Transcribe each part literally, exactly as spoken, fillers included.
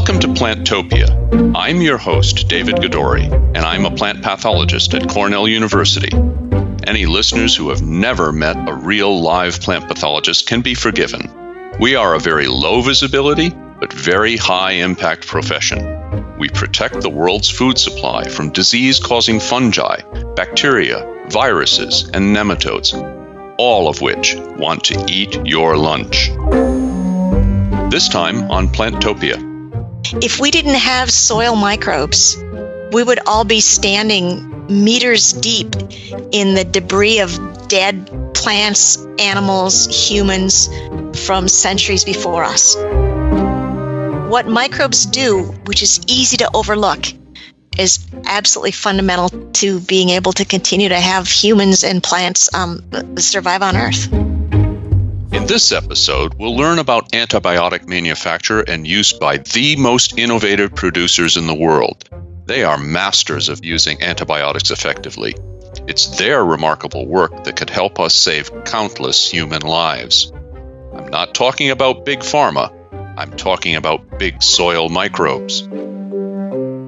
Welcome to Plantopia. I'm your host, David Gadoury, and I'm a plant pathologist at Cornell University. Any listeners who have never met a real live plant pathologist can be forgiven. We are a very low visibility, but very high impact profession. We protect the world's food supply from disease-causing fungi, bacteria, viruses, and nematodes, all of which want to eat your lunch. This time on Plantopia. If we didn't have soil microbes, we would all be standing meters deep in the debris of dead plants, animals, humans from centuries before us. What microbes do, which is easy to overlook, is absolutely fundamental to being able to continue to have humans and plants um, survive on Earth. In this episode, we'll learn about antibiotic manufacture and use by the most innovative producers in the world. They are masters of using antibiotics effectively. It's their remarkable work that could help us save countless human lives. I'm not talking about big pharma. I'm talking about big soil microbes.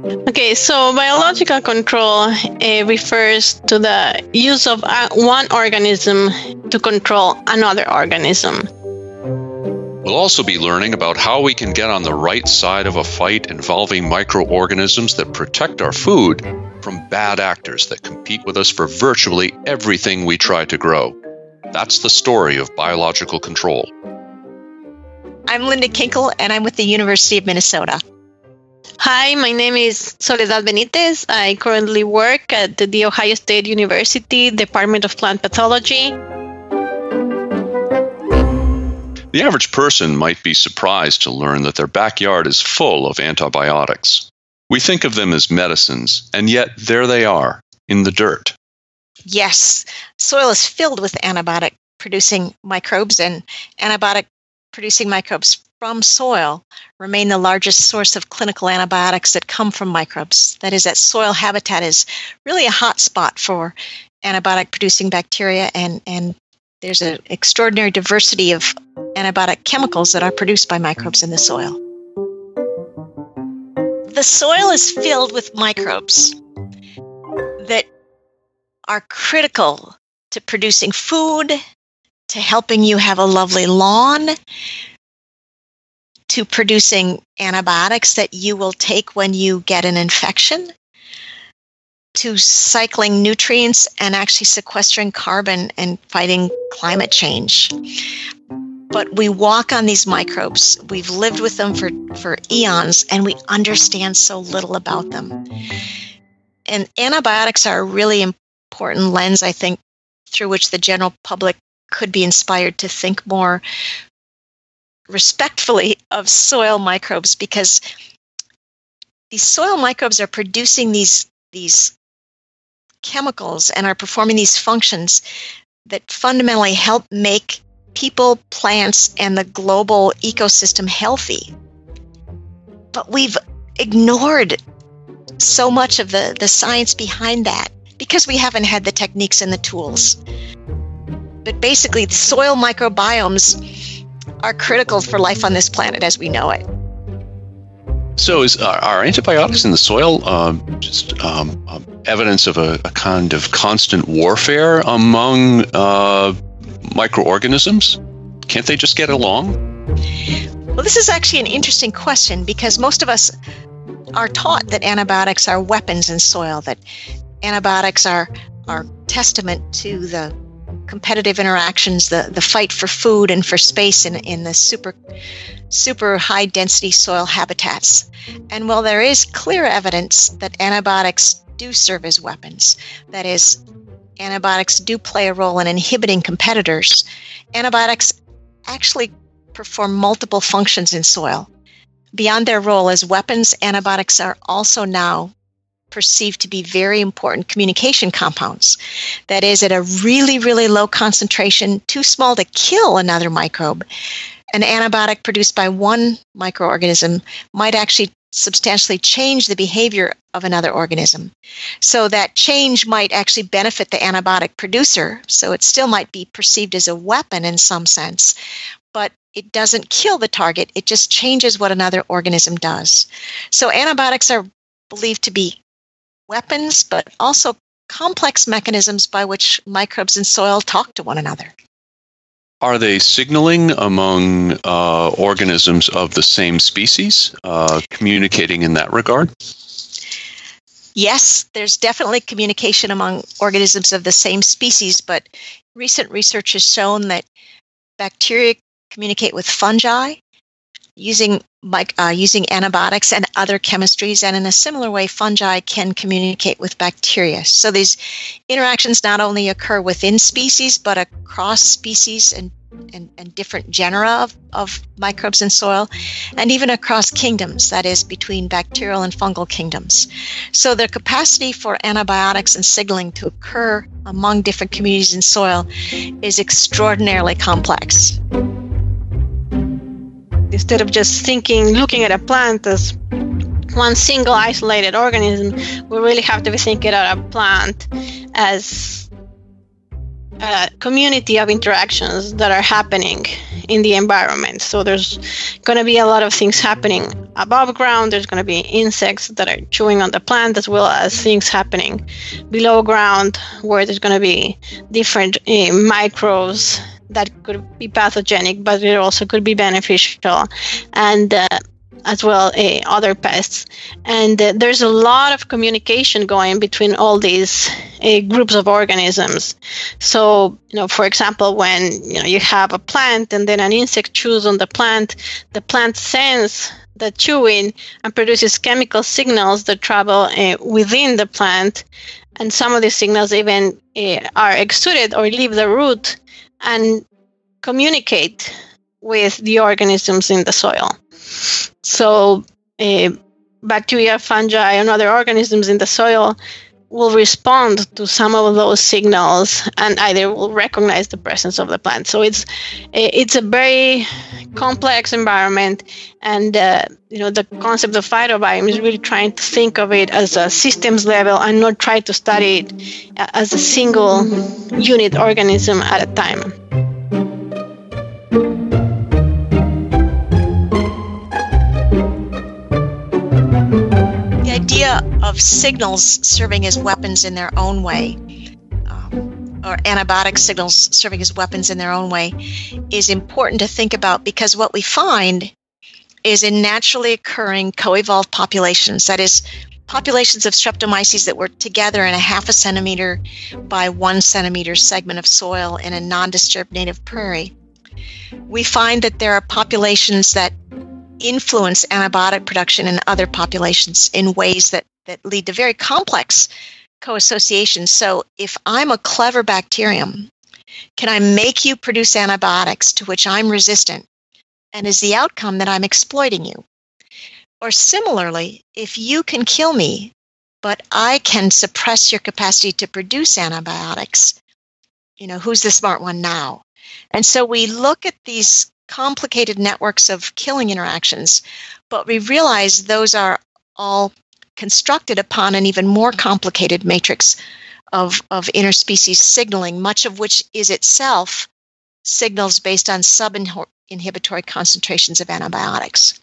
Okay, so biological control uh, refers to the use of uh, one organism to control another organism. We'll also be learning about how we can get on the right side of a fight involving microorganisms that protect our food from bad actors that compete with us for virtually everything we try to grow. That's the story of biological control. I'm Linda Kinkel, and I'm with the University of Minnesota. Hi, my name is Soledad Benitez. I currently work at the Ohio State University Department of Plant Pathology. The average person might be surprised to learn that their backyard is full of antibiotics. We think of them as medicines, and yet there they are, in the dirt. Yes, soil is filled with antibiotic-producing microbes, and antibiotic-producing microbes from soil remain the largest source of clinical antibiotics that come from microbes. That is, that soil habitat is really a hot spot for antibiotic-producing bacteria, and, and there's an extraordinary diversity of antibiotic chemicals that are produced by microbes in the soil. The soil is filled with microbes that are critical to producing food, to helping you have a lovely lawn, to producing antibiotics that you will take when you get an infection, to cycling nutrients and actually sequestering carbon and fighting climate change. But we walk on these microbes. We've lived with them for, for eons, and we understand so little about them. And antibiotics are a really important lens, I think, through which the general public could be inspired to think more respectfully of soil microbes, because these soil microbes are producing these these chemicals and are performing these functions that fundamentally help make people, plants, and the global ecosystem healthy. But we've ignored so much of the, the science behind that because we haven't had the techniques and the tools. But basically, the soil microbiomes are critical for life on this planet as we know it. So is, uh, are antibiotics in the soil uh, just um, um, evidence of a, a kind of constant warfare among uh, microorganisms? Can't they just get along? Well, this is actually an interesting question, because most of us are taught that antibiotics are weapons in soil, that antibiotics are, are testament to the competitive interactions, the, the fight for food and for space in, in the super, super high density soil habitats. And while there is clear evidence that antibiotics do serve as weapons, that is, antibiotics do play a role in inhibiting competitors, antibiotics actually perform multiple functions in soil. Beyond their role as weapons, antibiotics are also now perceived to be very important communication compounds. That is, at a really, really low concentration, too small to kill another microbe, an antibiotic produced by one microorganism might actually substantially change the behavior of another organism. So that change might actually benefit the antibiotic producer, so it still might be perceived as a weapon in some sense, but it doesn't kill the target. It just changes what another organism does. So antibiotics are believed to be weapons, but also complex mechanisms by which microbes in soil talk to one another. Are they signaling among uh, organisms of the same species, uh, communicating in that regard? Yes, there's definitely communication among organisms of the same species, but recent research has shown that bacteria communicate with fungi using uh, using antibiotics and other chemistries, and in a similar way, fungi can communicate with bacteria. So these interactions not only occur within species, but across species and, and, and different genera of, of microbes in soil, and even across kingdoms, that is, between bacterial and fungal kingdoms. So their capacity for antibiotics and signaling to occur among different communities in soil is extraordinarily complex. Instead of just thinking, looking at a plant as one single isolated organism, we really have to be thinking about a plant as a community of interactions that are happening in the environment. So there's going to be a lot of things happening above ground. There's going to be insects that are chewing on the plant, as well as things happening below ground, where there's going to be different uh, microbes that could be pathogenic, but it also could be beneficial, and uh, as well uh, other pests. And uh, there's a lot of communication going between all these uh, groups of organisms. So, you know, for example, when you know you have a plant and then an insect chews on the plant, the plant sends the chewing and produces chemical signals that travel uh, within the plant, and some of these signals even uh, are exuded or leave the root and communicate with the organisms in the soil. So uh, bacteria, fungi, and other organisms in the soil will respond to some of those signals and either will recognize the presence of the plant. So it's it's a very complex environment, and uh, you know the concept of phytobiome is really trying to think of it as a systems level and not try to study it as a single unit organism at a time. Of signals serving as weapons in their own way, um, or antibiotic signals serving as weapons in their own way, is important to think about, because what we find is in naturally occurring co-evolved populations, that is, populations of Streptomyces that were together in a half a centimeter by one centimeter segment of soil in a non-disturbed native prairie, we find that there are populations that influence antibiotic production in other populations in ways that, that lead to very complex co-associations. So if I'm a clever bacterium, can I make you produce antibiotics to which I'm resistant? And is the outcome that I'm exploiting you? Or similarly, if you can kill me, but I can suppress your capacity to produce antibiotics, you know, who's the smart one now? And so we look at these complicated networks of killing interactions, but we realize those are all constructed upon an even more complicated matrix of, of interspecies signaling, much of which is itself signals based on sub-inhibitory concentrations of antibiotics.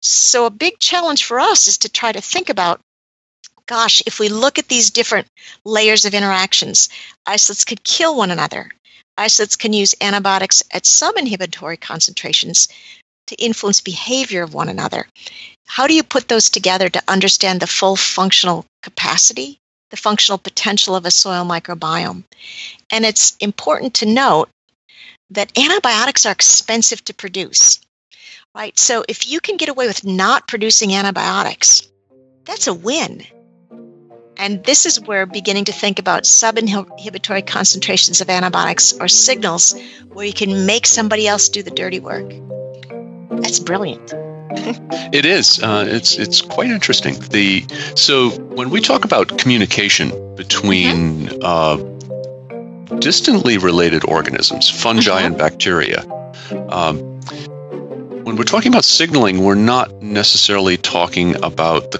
So a big challenge for us is to try to think about, gosh, if we look at these different layers of interactions, isolates could kill one another. Isolates can use antibiotics at some inhibitory concentrations to influence behavior of one another. How do you put those together to understand the full functional capacity, the functional potential of a soil microbiome? And it's important to note that antibiotics are expensive to produce, right? So if you can get away with not producing antibiotics, that's a win. And this is where beginning to think about sub-inhibitory concentrations of antibiotics or signals where you can make somebody else do the dirty work. That's brilliant. It is. Uh, it's it's quite interesting. The so when we talk about communication between mm-hmm. uh, distantly related organisms, fungi and bacteria, um, when we're talking about signaling, we're not necessarily talking about the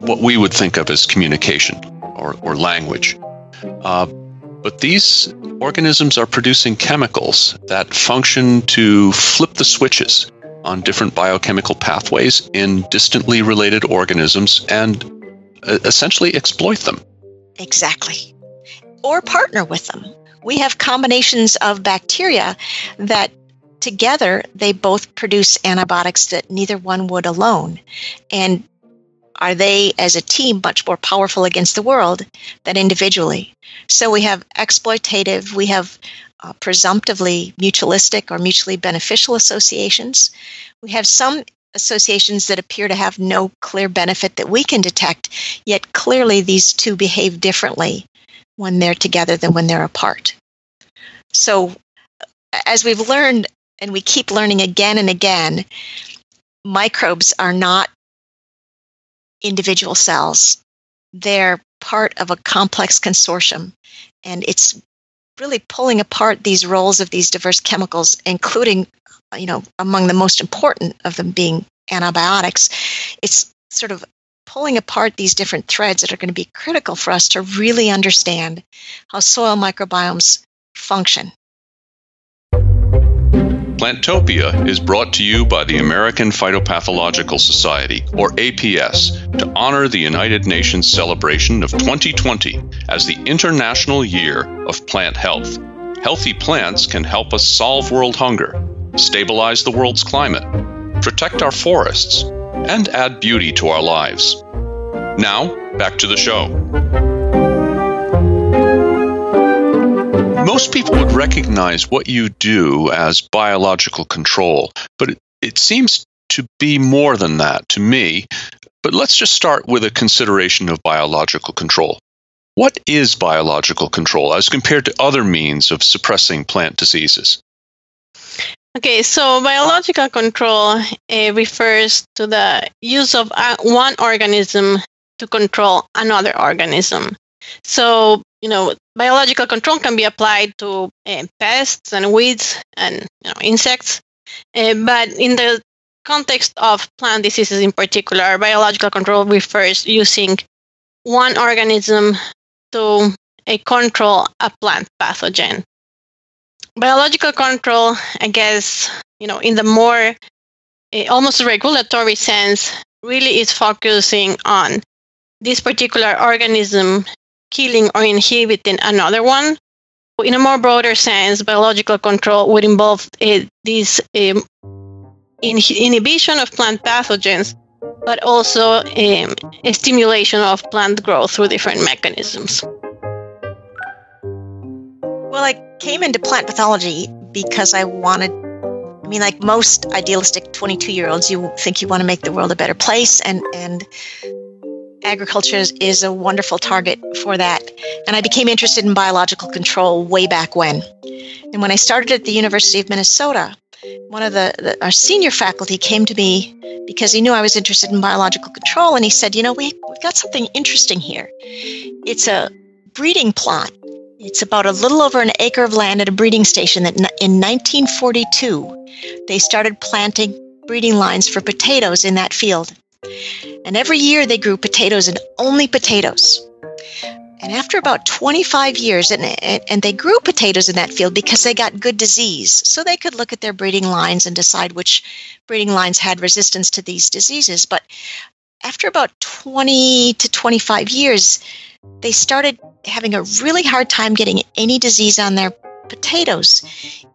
what we would think of as communication or, or language. Uh, But these organisms are producing chemicals that function to flip the switches on different biochemical pathways in distantly related organisms and essentially exploit them. Exactly. Or partner with them. We have combinations of bacteria that together they both produce antibiotics that neither one would alone. And are they as a team much more powerful against the world than individually? So we have exploitative, we have uh, presumptively mutualistic or mutually beneficial associations. We have some associations that appear to have no clear benefit that we can detect, yet clearly these two behave differently when they're together than when they're apart. So as we've learned, and we keep learning again and again, microbes are not individual cells. They're part of a complex consortium, and it's really pulling apart these roles of these diverse chemicals, including, you know, among the most important of them being antibiotics. It's sort of pulling apart these different threads that are going to be critical for us to really understand how soil microbiomes function. Plantopia is brought to you by the American Phytopathological Society, or A P S, to honor the United Nations celebration of twenty twenty as the International Year of Plant Health. Healthy plants can help us solve world hunger, stabilize the world's climate, protect our forests, and add beauty to our lives. Now, back to the show. Most people would recognize what you do as biological control, but it, it seems to be more than that to me. But let's just start with a consideration of biological control. What is biological control as compared to other means of suppressing plant diseases? Okay, so biological control uh, refers to the use of one organism to control another organism. So, you know, biological control can be applied to uh, pests and weeds and, you know, insects. Uh, but in the context of plant diseases in particular, biological control refers using one organism to uh, control a plant pathogen. Biological control, I guess, you know, in the more uh, almost regulatory sense, really is focusing on this particular organism killing or inhibiting another one. In a more broader sense, biological control would involve uh, this um, in- inhibition of plant pathogens, but also um, a stimulation of plant growth through different mechanisms. Well, I came into plant pathology because I wanted, I mean, like most idealistic twenty-two-year-olds, you think you want to make the world a better place, and and agriculture is, is a wonderful target for that. And I became interested in biological control way back when. And when I started at the University of Minnesota, one of the, the our senior faculty came to me because he knew I was interested in biological control. And he said, you know, we, we've got something interesting here. It's a breeding plot. It's about a little over an acre of land at a breeding station that in nineteen forty-two, they started planting breeding lines for potatoes in that field. And every year they grew potatoes and only potatoes. And after about twenty-five years, and, and they grew potatoes in that field because they got good disease. So they could look at their breeding lines and decide which breeding lines had resistance to these diseases. But after about twenty to twenty-five years, they started having a really hard time getting any disease on their potatoes,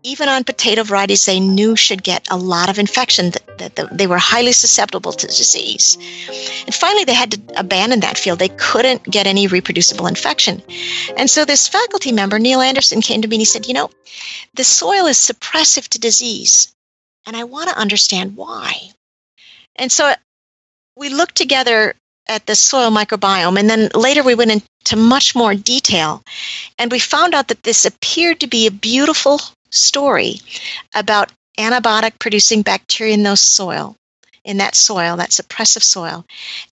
even on potato varieties they knew should get a lot of infection, that, that, that they were highly susceptible to disease. And finally, they had to abandon that field. They couldn't get any reproducible infection. And so this faculty member, Neil Anderson, came to me and he said, you know, the soil is suppressive to disease, and I want to understand why. And so we looked together at the soil microbiome, and then later we went into much more detail, and we found out that this appeared to be a beautiful story about antibiotic-producing bacteria in those soil, in that soil, that suppressive soil,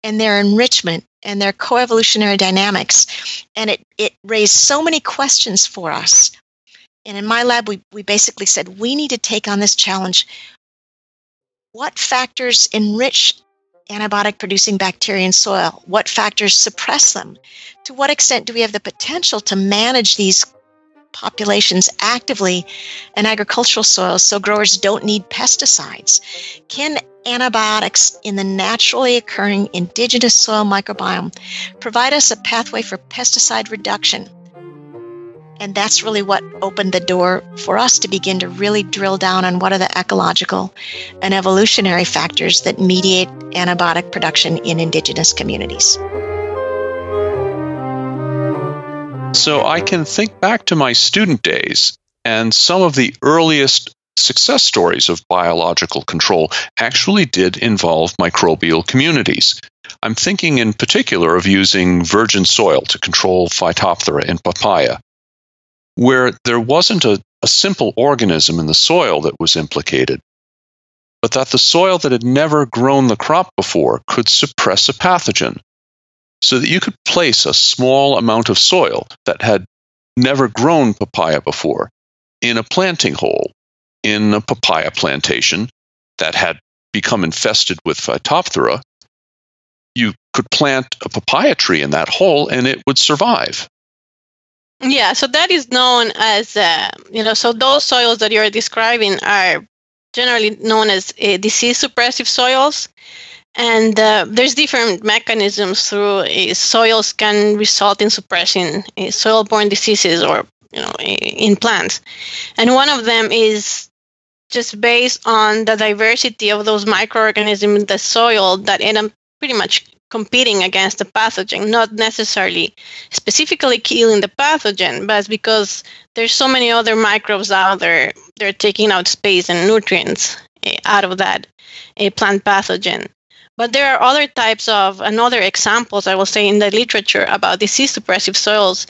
and their enrichment and their coevolutionary dynamics, and it it raised so many questions for us. And in my lab, we we basically said we need to take on this challenge: what factors enrich antibiotic-producing bacteria in soil? What factors suppress them? To what extent do we have the potential to manage these populations actively in agricultural soils so growers don't need pesticides? Can antibiotics in the naturally occurring indigenous soil microbiome provide us a pathway for pesticide reduction? And that's really what opened the door for us to begin to really drill down on what are the ecological and evolutionary factors that mediate antibiotic production in indigenous communities. So I can think back to my student days, and some of the earliest success stories of biological control actually did involve microbial communities. I'm thinking in particular of using virgin soil to control Phytophthora in papaya, where there wasn't a, a simple organism in the soil that was implicated, but that the soil that had never grown the crop before could suppress a pathogen, so that you could place a small amount of soil that had never grown papaya before in a planting hole in a papaya plantation that had become infested with Phytophthora. You could plant a papaya tree in that hole and it would survive. Yeah, so that is known as, uh, you know, so those soils that you're describing are generally known as uh, disease-suppressive soils. And uh, there's different mechanisms through uh, soils can result in suppressing uh, soil-borne diseases or, you know, in plants. And one of them is just based on the diversity of those microorganisms in the soil that end up pretty much competing against the pathogen, not necessarily specifically killing the pathogen, but because there's so many other microbes out there, they're taking out space and nutrients uh, out of that uh, plant pathogen. But there are other types of, and other examples, I will say, in the literature about disease-suppressive soils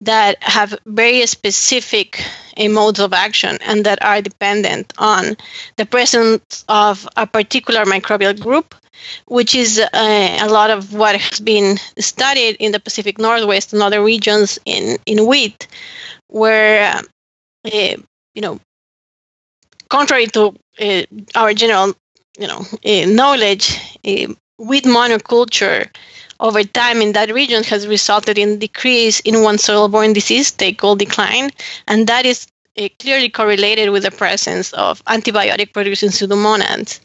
that have very specific uh, modes of action and that are dependent on the presence of a particular microbial group, which is uh, a lot of what has been studied in the Pacific Northwest and other regions in, in wheat, where, uh, uh, you know, contrary to uh, our general you know, uh, knowledge, uh, wheat monoculture over time in that region has resulted in decrease in one soil-borne disease, take-all decline, and that is uh, clearly correlated with the presence of antibiotic-producing pseudomonas.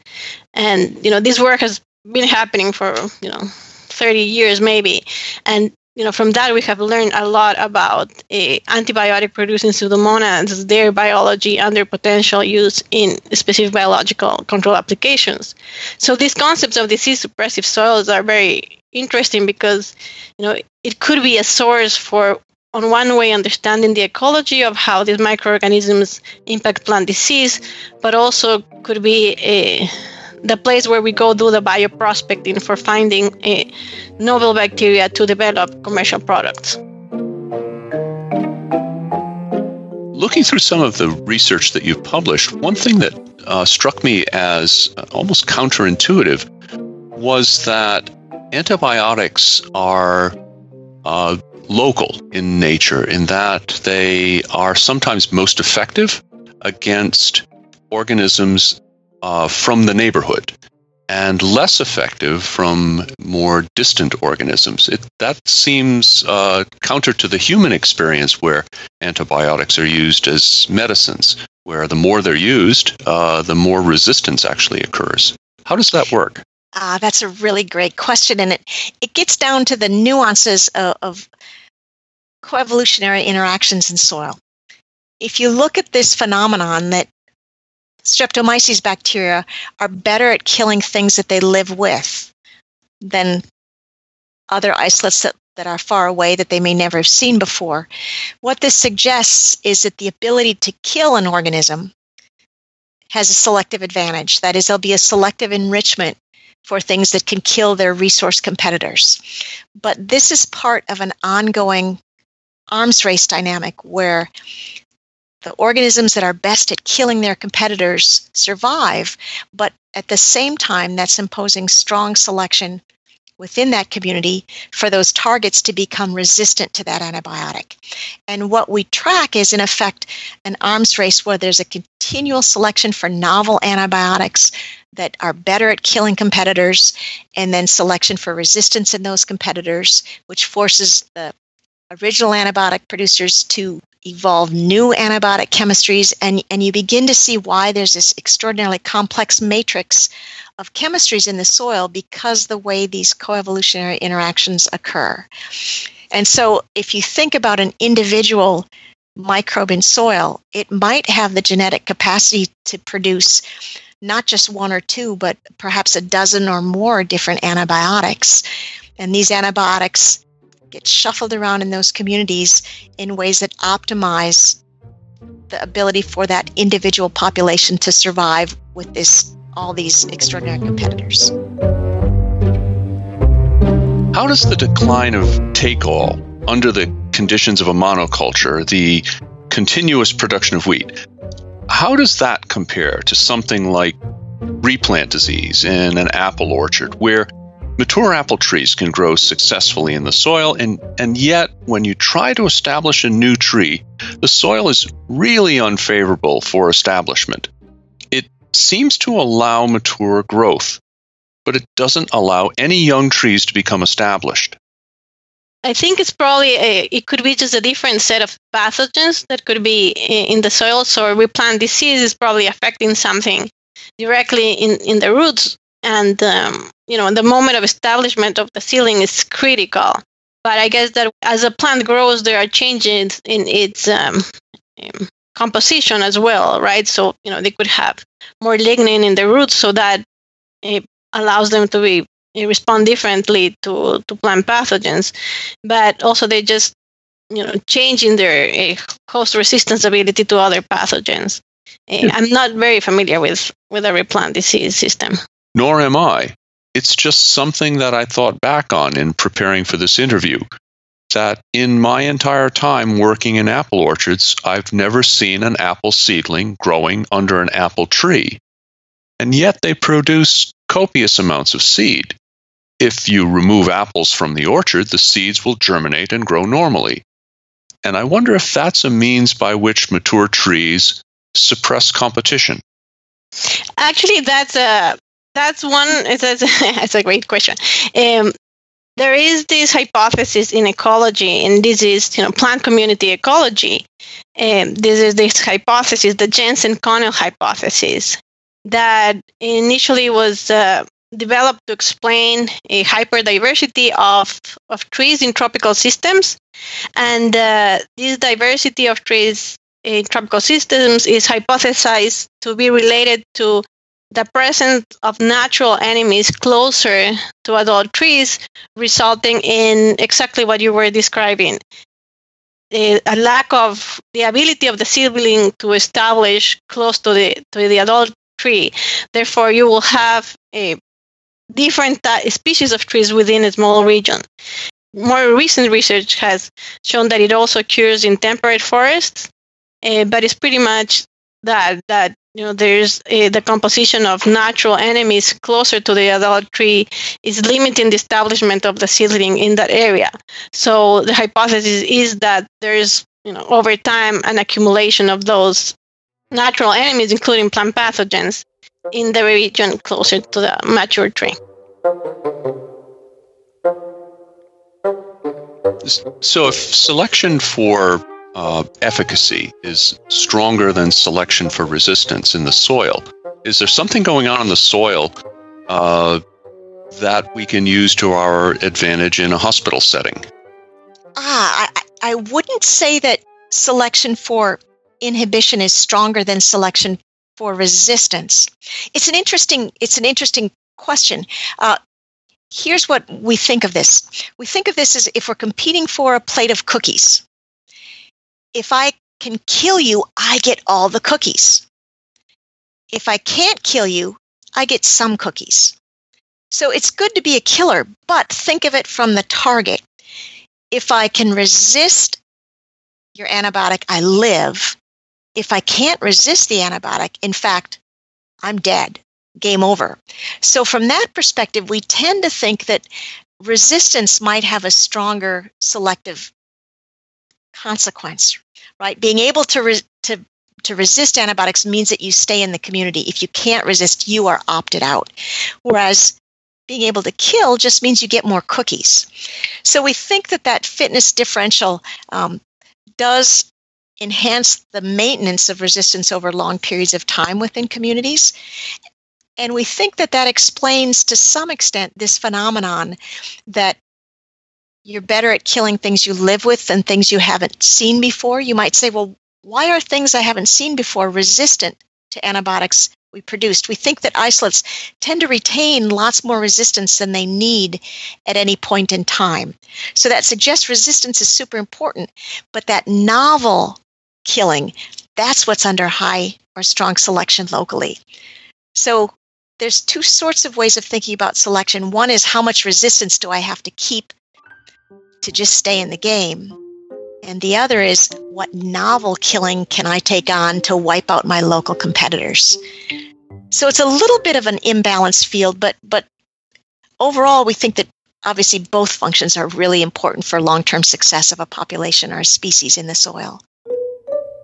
And, you know, this work has been happening for, you know, thirty years maybe, and, you know, from that we have learned a lot about uh, antibiotic-producing pseudomonas, their biology, and their potential use in specific biological control applications. So these concepts of disease-suppressive soils are very interesting because, you know, it could be a source for, on one way, understanding the ecology of how these microorganisms impact plant disease, but also could be a the place where we go do the bioprospecting for finding uh, novel bacteria to develop commercial products. Looking through some of the research that you've published, one thing that uh, struck me as almost counterintuitive was that antibiotics are uh, local in nature, in that they are sometimes most effective against organisms Uh, from the neighborhood, and less effective from more distant organisms. It, that seems uh, counter to the human experience where antibiotics are used as medicines, where the more they're used, uh, the more resistance actually occurs. How does that work? Ah, uh, that's a really great question, and it, it gets down to the nuances of, of coevolutionary interactions in soil. If you look at this phenomenon that Streptomyces bacteria are better at killing things that they live with than other isolates that, that are far away that they may never have seen before. What this suggests is that the ability to kill an organism has a selective advantage. That is, there'll be a selective enrichment for things that can kill their resource competitors. But this is part of an ongoing arms race dynamic where the organisms that are best at killing their competitors survive, but at the same time, that's imposing strong selection within that community for those targets to become resistant to that antibiotic. And what we track is, in effect, an arms race where there's a continual selection for novel antibiotics that are better at killing competitors, and then selection for resistance in those competitors, which forces the original antibiotic producers to evolve new antibiotic chemistries, and, and you begin to see why there's this extraordinarily complex matrix of chemistries in the soil because the way these coevolutionary interactions occur. And so if you think about an individual microbe in soil, it might have the genetic capacity to produce not just one or two, but perhaps a dozen or more different antibiotics. And these antibiotics get shuffled around in those communities in ways that optimize the ability for that individual population to survive with this, all these extraordinary competitors. How does the decline of take-all under the conditions of a monoculture, the continuous production of wheat, how does that compare to something like replant disease in an apple orchard where mature apple trees can grow successfully in the soil, and, and yet when you try to establish a new tree, the soil is really unfavorable for establishment. It seems to allow mature growth, but it doesn't allow any young trees to become established. I think it's probably, a, it could be just a different set of pathogens that could be in the soil. So replant disease is probably affecting something directly in, in the roots. And, um, you know, the moment of establishment of the seedling is critical. But I guess that as a plant grows, there are changes in its um, composition as well, right? So, you know, they could have more lignin in the roots, so that it allows them to be They respond differently to, to plant pathogens, but also they just, you know, changing their uh, host resistance ability to other pathogens. Uh, I'm not very familiar with, with a replant disease system. Nor am I. It's just something that I thought back on in preparing for this interview, that in my entire time working in apple orchards, I've never seen an apple seedling growing under an apple tree, and yet they produce copious amounts of seed. If you remove apples from the orchard, the seeds will germinate and grow normally. And I wonder if that's a means by which mature trees suppress competition. Actually, that's a that's one. That's a, that's a great question. Um, there is this hypothesis in ecology, and this is you know plant community ecology. Um, this is this hypothesis, the Jensen Connell hypothesis, that initially was uh, developed to explain a hyperdiversity of, of trees in tropical systems. And uh, this diversity of trees in tropical systems is hypothesized to be related to the presence of natural enemies closer to adult trees, resulting in exactly what you were describing, a lack of the ability of the seedling to establish close to the, to the adult tree. Therefore, you will have a different uh, species of trees within a small region. More recent research has shown that it also occurs in temperate forests, uh, but it's pretty much that that you know there's uh, the composition of natural enemies closer to the adult tree is limiting the establishment of the seedling in that area. So the hypothesis is that there's you know over time an accumulation of those natural enemies, including plant pathogens, in the region closer to the mature tree. So if selection for uh, efficacy is stronger than selection for resistance in the soil, is there something going on in the soil uh, that we can use to our advantage in a hospital setting? Ah, I, I wouldn't say that selection for inhibition is stronger than selection for resistance. It's an interesting, it's an interesting question. Uh, here's what we think of this. We think of this as if we're competing for a plate of cookies. If I can kill you, I get all the cookies. If I can't kill you, I get some cookies. So it's good to be a killer, but think of it from the target. If I can resist your antibiotic, I live. If I can't resist the antibiotic, in fact, I'm dead. Game over. So from that perspective, we tend to think that resistance might have a stronger selective consequence, right? Being able to re- to to resist antibiotics means that you stay in the community. If you can't resist, you are opted out. Whereas being able to kill just means you get more cookies. So we think that that fitness differential um, does enhance the maintenance of resistance over long periods of time within communities. And we think that that explains to some extent this phenomenon that you're better at killing things you live with than things you haven't seen before. You might say, well, why are things I haven't seen before resistant to antibiotics we produced? We think that isolates tend to retain lots more resistance than they need at any point in time. So that suggests resistance is super important, but that novel killing, that's what's under high or strong selection locally. So there's two sorts of ways of thinking about selection. One is how much resistance do I have to keep to just stay in the game? And the other is what novel killing can I take on to wipe out my local competitors? So it's a little bit of an imbalanced field, but but overall we think that obviously both functions are really important for long-term success of a population or a species in the soil.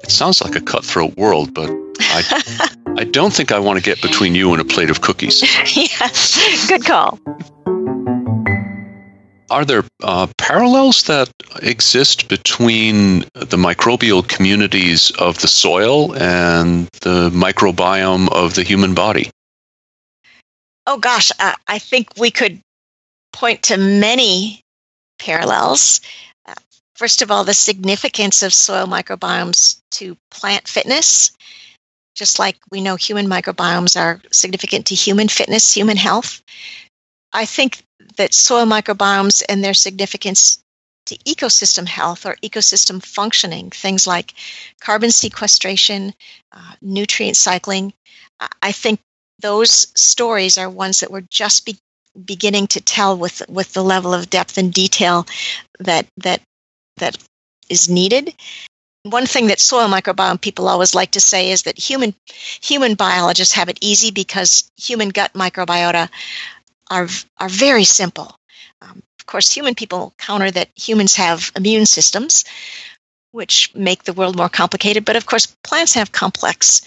It sounds like a cutthroat world, but I, I don't think I want to get between you and a plate of cookies. Yes, good call. Are there uh, parallels that exist between the microbial communities of the soil and the microbiome of the human body? Oh, gosh, uh, I think we could point to many parallels. Uh, first of all, the significance of soil microbiomes to plant fitness. Just like we know human microbiomes are significant to human fitness, human health. I think that soil microbiomes and their significance to ecosystem health or ecosystem functioning, things like carbon sequestration, uh, nutrient cycling, I think those stories are ones that we're just be- beginning to tell with with the level of depth and detail that that that is needed. One thing that soil microbiome people always like to say is that human human biologists have it easy because human gut microbiota are are very simple. Um, of course, human people counter that humans have immune systems, which make the world more complicated. But of course, plants have complex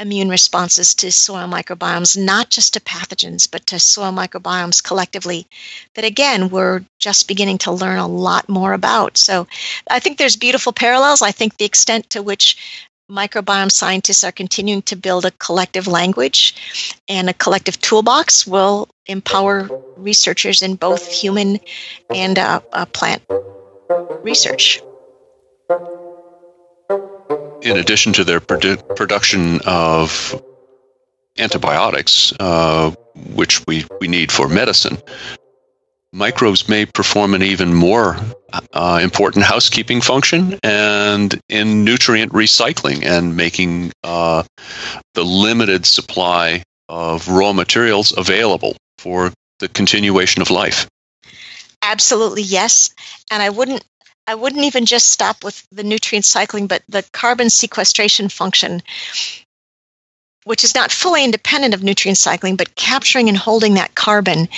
immune responses to soil microbiomes, not just to pathogens, but to soil microbiomes collectively that, again, we're just beginning to learn a lot more about. So I think there's beautiful parallels. I think the extent to which microbiome scientists are continuing to build a collective language and a collective toolbox will empower researchers in both human and uh, uh, plant research. In addition to their produ- production of antibiotics, uh, which we, we need for medicine, microbes may perform an even more uh, important housekeeping function and in nutrient recycling and making uh, the limited supply of raw materials available for the continuation of life. Absolutely, yes. And I wouldn't I wouldn't even just stop with the nutrient cycling, but the carbon sequestration function, which is not fully independent of nutrient cycling, but capturing and holding that carbon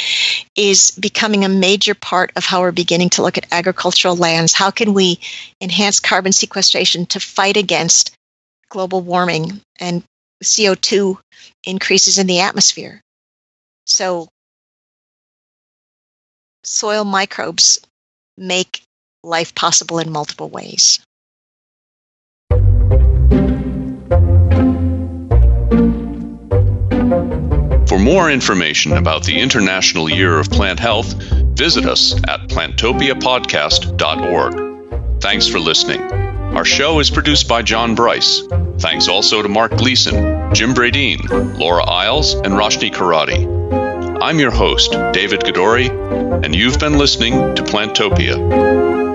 is becoming a major part of how we're beginning to look at agricultural lands. How can we enhance carbon sequestration to fight against global warming and C O two increases in the atmosphere? So soil microbes make life possible in multiple ways. For more information about the International Year of Plant Health, visit us at plantopia podcast dot org. Thanks for listening. Our show is produced by John Bryce. Thanks also to Mark Gleason, Jim Bradeen, Laura Isles, and Roshni Karati. I'm your host, David Gadoury, and you've been listening to Plantopia.